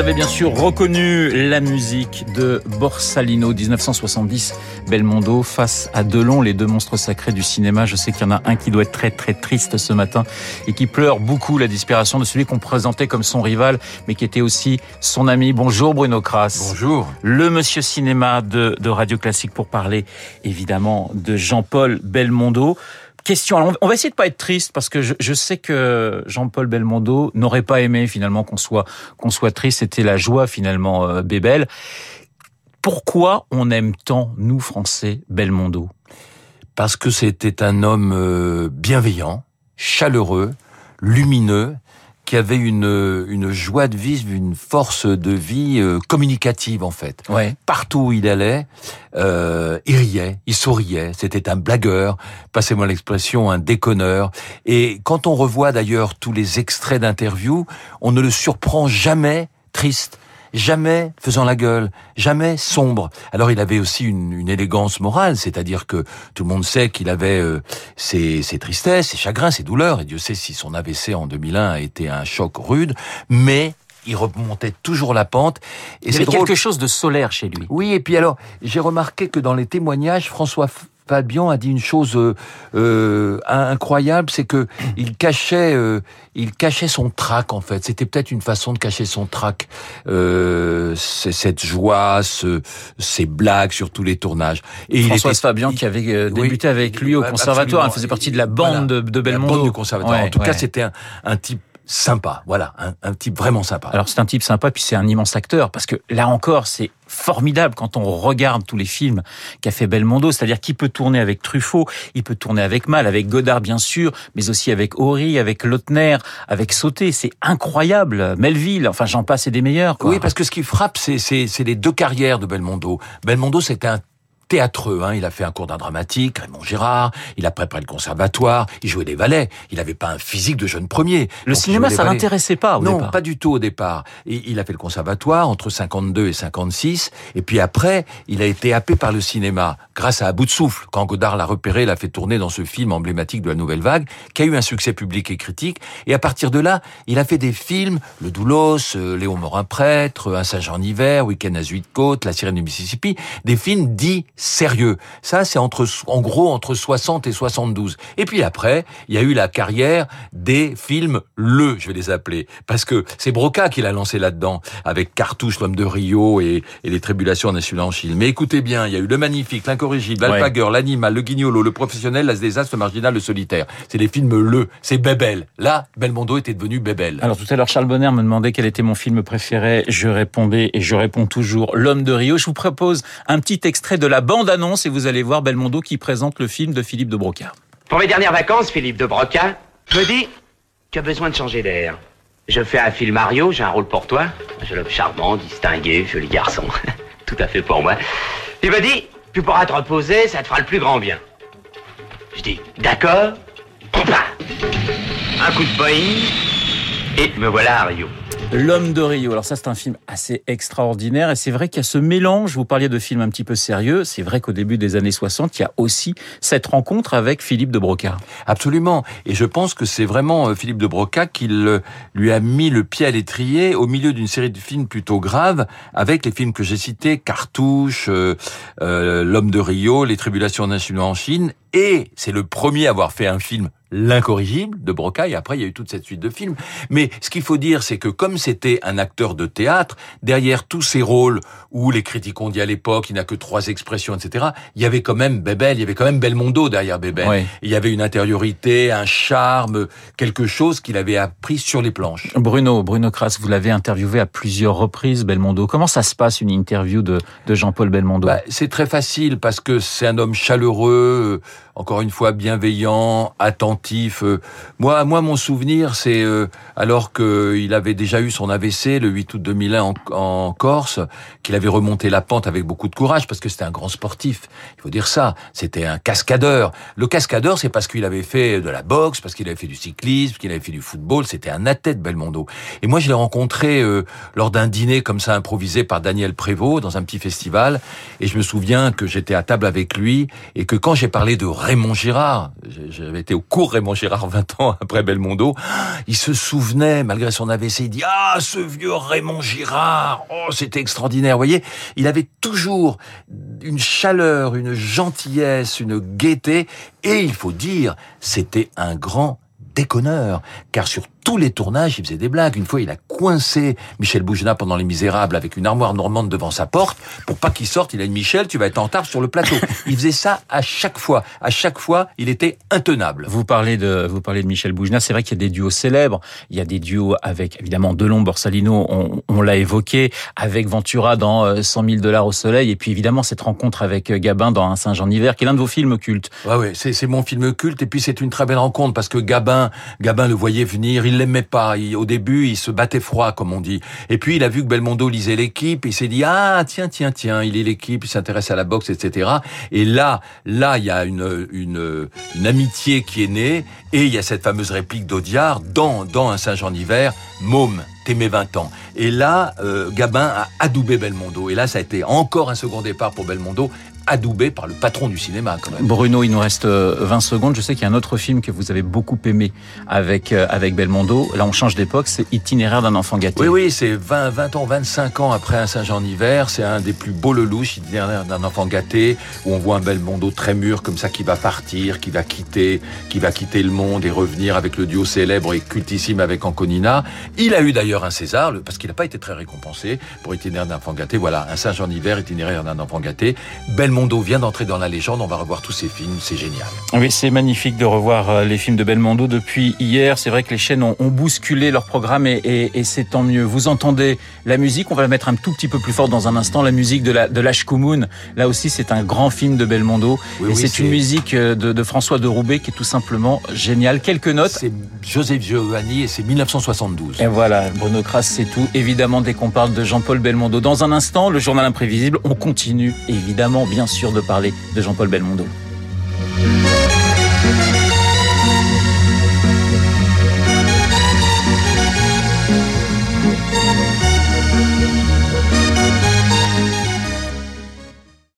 100% reconnu la musique de Borsalino, 1970, Belmondo face à Delon, les deux monstres sacrés du cinéma. Je sais qu'il y en a un qui doit être très très triste ce matin et qui pleure beaucoup la disparition de celui qu'on présentait comme son rival, mais qui était aussi son ami. Bonjour Bruno Crass. Bonjour. Le monsieur cinéma de Radio Classique pour parler évidemment de Jean-Paul Belmondo. Question. Alors, on va essayer de pas être triste parce que je sais que Jean-Paul Belmondo n'aurait pas aimé finalement qu'on soit triste. C'était la joie finalement bébelle. Pourquoi on aime tant nous Français Belmondo ? Parce que c'était un homme bienveillant, chaleureux, lumineux, qui avait une joie de vivre, une force de vie communicative en fait. Ouais. Partout où il allait, il riait, il souriait, c'était un blagueur, passez-moi l'expression, un déconneur. Et quand on revoit d'ailleurs tous les extraits d'interviews, on ne le surprend jamais triste, jamais faisant la gueule, jamais sombre. Alors il avait aussi une élégance morale, c'est-à-dire que tout le monde sait qu'il avait ses tristesses, ses chagrins, ses douleurs, et Dieu sait si son AVC en 2001 a été un choc rude, mais il remontait toujours la pente. Et il y avait quelque chose de solaire chez lui. Oui, et puis alors, j'ai remarqué que dans les témoignages, François Fabian a dit une chose incroyable, c'est que il cachait son trac en fait. C'était peut-être une façon de cacher son trac, c'est cette joie, ces blagues sur tous les tournages. Et Fabian qui avait débuté avec lui au conservatoire, il faisait partie de la bande de Belmondo. La bande du conservatoire. En tout cas, c'était un type sympa, voilà, un type vraiment sympa. Alors c'est un type sympa, puis c'est un immense acteur, parce que là encore, c'est formidable quand on regarde tous les films qu'a fait Belmondo, c'est-à-dire qu'il peut tourner avec Truffaut, il peut tourner avec Malle, avec Godard bien sûr, mais aussi avec Horry, avec Lautner, avec Sautet, c'est incroyable, Melville, enfin j'en passe et des meilleurs, quoi. Oui, parce que ce qui frappe, c'est les deux carrières de Belmondo. Belmondo, c'était un théâtreux, hein. Il a fait un cours d'art dramatique, Raymond Girard, il a préparé le conservatoire, il jouait des valets, il n'avait pas un physique de jeune premier. Le cinéma, ça l'intéressait pas au départ. Non, pas du tout au départ. Il a fait le conservatoire entre 52 et 56, et puis après, il a été happé par le cinéma, grâce à bout de souffle, quand Godard l'a repéré, l'a fait tourner dans ce film emblématique de la Nouvelle Vague, qui a eu un succès public et critique, et à partir de là, il a fait des films, Le Doulos, Léon Morin, prêtre, Un singe en hiver, Week-end à Zuydcoote, La Sirène du Mississippi, des films dits sérieux. Ça, c'est en gros entre 60 et 72. Et puis après, il y a eu la carrière des films je vais les appeler, parce que c'est Broca qui l'a lancé là-dedans, avec Cartouche, L'Homme de Rio et Les Tribulations d'un Chinois en Chine. Mais écoutez bien, il y a eu Le Magnifique, L'Incorrigible, L'Alpaguerre, L'Animal, Le Guignolo, Le Professionnel, La Désastre, Le Marginal, Le Solitaire. C'est les films c'est Bébel. Là, Belmondo était devenu Bébel. Alors tout à l'heure, Charles Bonner me demandait quel était mon film préféré. Je répondais, et je réponds toujours, L'Homme de Rio. Je vous propose un petit extrait de la bande-annonce et vous allez voir Belmondo qui présente le film de Philippe de Broca. Pour mes dernières vacances, Philippe de Broca me dit « Tu as besoin de changer d'air. Je fais un film Mario, j'ai un rôle pour toi. Je l'homme charmant, distingué, joli garçon. Tout à fait pour moi. Il me dit « Tu pourras te reposer, ça te fera le plus grand bien. » Je dis « D'accord, on part. » Un coup de poing et me voilà à Rio. L'Homme de Rio. Alors ça, c'est un film assez extraordinaire et c'est vrai qu'il y a ce mélange. Vous parliez de films un petit peu sérieux. C'est vrai qu'au début des années 60, il y a aussi cette rencontre avec Philippe de Broca. Absolument. Et je pense que c'est vraiment Philippe de Broca qui lui a mis le pied à l'étrier au milieu d'une série de films plutôt graves avec les films que j'ai cités, Cartouche, L'Homme de Rio, Les Tribulations d'un Chinois en Chine. Et c'est le premier à avoir fait un film, L'Incorrigible, de Broca, et après il y a eu toute cette suite de films. Mais ce qu'il faut dire, c'est que comme c'était un acteur de théâtre, derrière tous ces rôles où les critiques ont dit à l'époque, il n'a que 3 expressions, etc., il y avait quand même Bébel, il y avait quand même Belmondo derrière Bébel. Oui. Il y avait une intériorité, un charme, quelque chose qu'il avait appris sur les planches. Bruno Crass, vous l'avez interviewé à plusieurs reprises, Belmondo. Comment ça se passe une interview de Jean-Paul Belmondo ? C'est très facile parce que c'est un homme chaleureux, encore une fois bienveillant, attentif. Moi, mon souvenir, c'est alors qu'il avait déjà eu son AVC le 8 août 2001 en Corse, qu'il avait remonté la pente avec beaucoup de courage, parce que c'était un grand sportif, il faut dire ça, c'était un cascadeur. Le cascadeur, c'est parce qu'il avait fait de la boxe, parce qu'il avait fait du cyclisme, qu'il avait fait du football, c'était un athlète, Belmondo. Et moi, je l'ai rencontré lors d'un dîner comme ça improvisé par Daniel Prévost, dans un petit festival, et je me souviens que j'étais à table avec lui, et que quand j'ai parlé de Raymond Girard, j'avais été au cours Raymond Girard 20 ans après Belmondo, il se souvenait, malgré son AVC, il dit « Ah, ce vieux Raymond Girard, oh, c'était extraordinaire !» Vous voyez, il avait toujours une chaleur, une gentillesse, une gaieté, et il faut dire, c'était un grand déconneur, car sur tous les tournages, il faisait des blagues. Une fois, il a coincé Michel Boujenah pendant Les Misérables avec une armoire normande devant sa porte pour pas qu'il sorte. Il a dit « Michel, tu vas être en retard sur le plateau. » Il faisait ça à chaque fois. À chaque fois, il était intenable. Vous parlez de Michel Boujenah. C'est vrai qu'il y a des duos célèbres. Il y a des duos avec, évidemment, Delon, Borsalino, on l'a évoqué, avec Ventura dans 100 000 $ au soleil, et puis évidemment, cette rencontre avec Gabin dans Un singe en hiver, qui est l'un de vos films cultes. Ouais, c'est mon film culte, et puis c'est une très belle rencontre, parce que Gabin le voyait venir, il l'aimait pas. Au début, il se battait froid, comme on dit. Et puis, il a vu que Belmondo lisait l'Équipe, et il s'est dit, ah, tiens, il lit l'Équipe, il s'intéresse à la boxe, etc. Et là, il y a une amitié qui est née, et il y a cette fameuse réplique d'Audiard dans Un singe en hiver, môme, t'aimais 20 ans. Et là, Gabin a adoubé Belmondo. Et là, ça a été encore un second départ pour Belmondo, adoubé par le patron du cinéma, quand même. Bruno, il nous reste 20 secondes. Je sais qu'il y a un autre film que vous avez beaucoup aimé avec Belmondo. Là, on change d'époque. C'est Itinéraire d'un enfant gâté. Oui, c'est 25 ans après Un singe en hiver. C'est un des plus beaux Lelouch, Itinéraire d'un enfant gâté, où on voit un Belmondo très mûr, comme ça, qui va partir, qui va quitter le monde et revenir avec le duo célèbre et cultissime avec Anconina. Il a eu d'ailleurs un César, parce qu'il n'a pas été très récompensé pour Itinéraire d'un enfant gâté. Voilà, Un singe en hiver, Itinéraire d'un enfant gâté. Belmondo vient d'entrer dans la légende, on va revoir tous ces films, c'est génial. Oui, c'est magnifique de revoir les films de Belmondo depuis hier. C'est vrai que les chaînes ont bousculé leur programme et c'est tant mieux. Vous entendez la musique, on va la mettre un tout petit peu plus fort dans un instant, la musique de l'Ashkumun. Là aussi, c'est un grand film de Belmondo. Oui, c'est une musique de François de Roubaix qui est tout simplement géniale. Quelques notes. C'est Joseph Giovanni et c'est 1972. Et voilà, Bruno Crass, c'est tout. Évidemment, dès qu'on parle de Jean-Paul Belmondo. Dans un instant, le journal imprévisible, on continue évidemment, bien sûr, de parler de Jean-Paul Belmondo.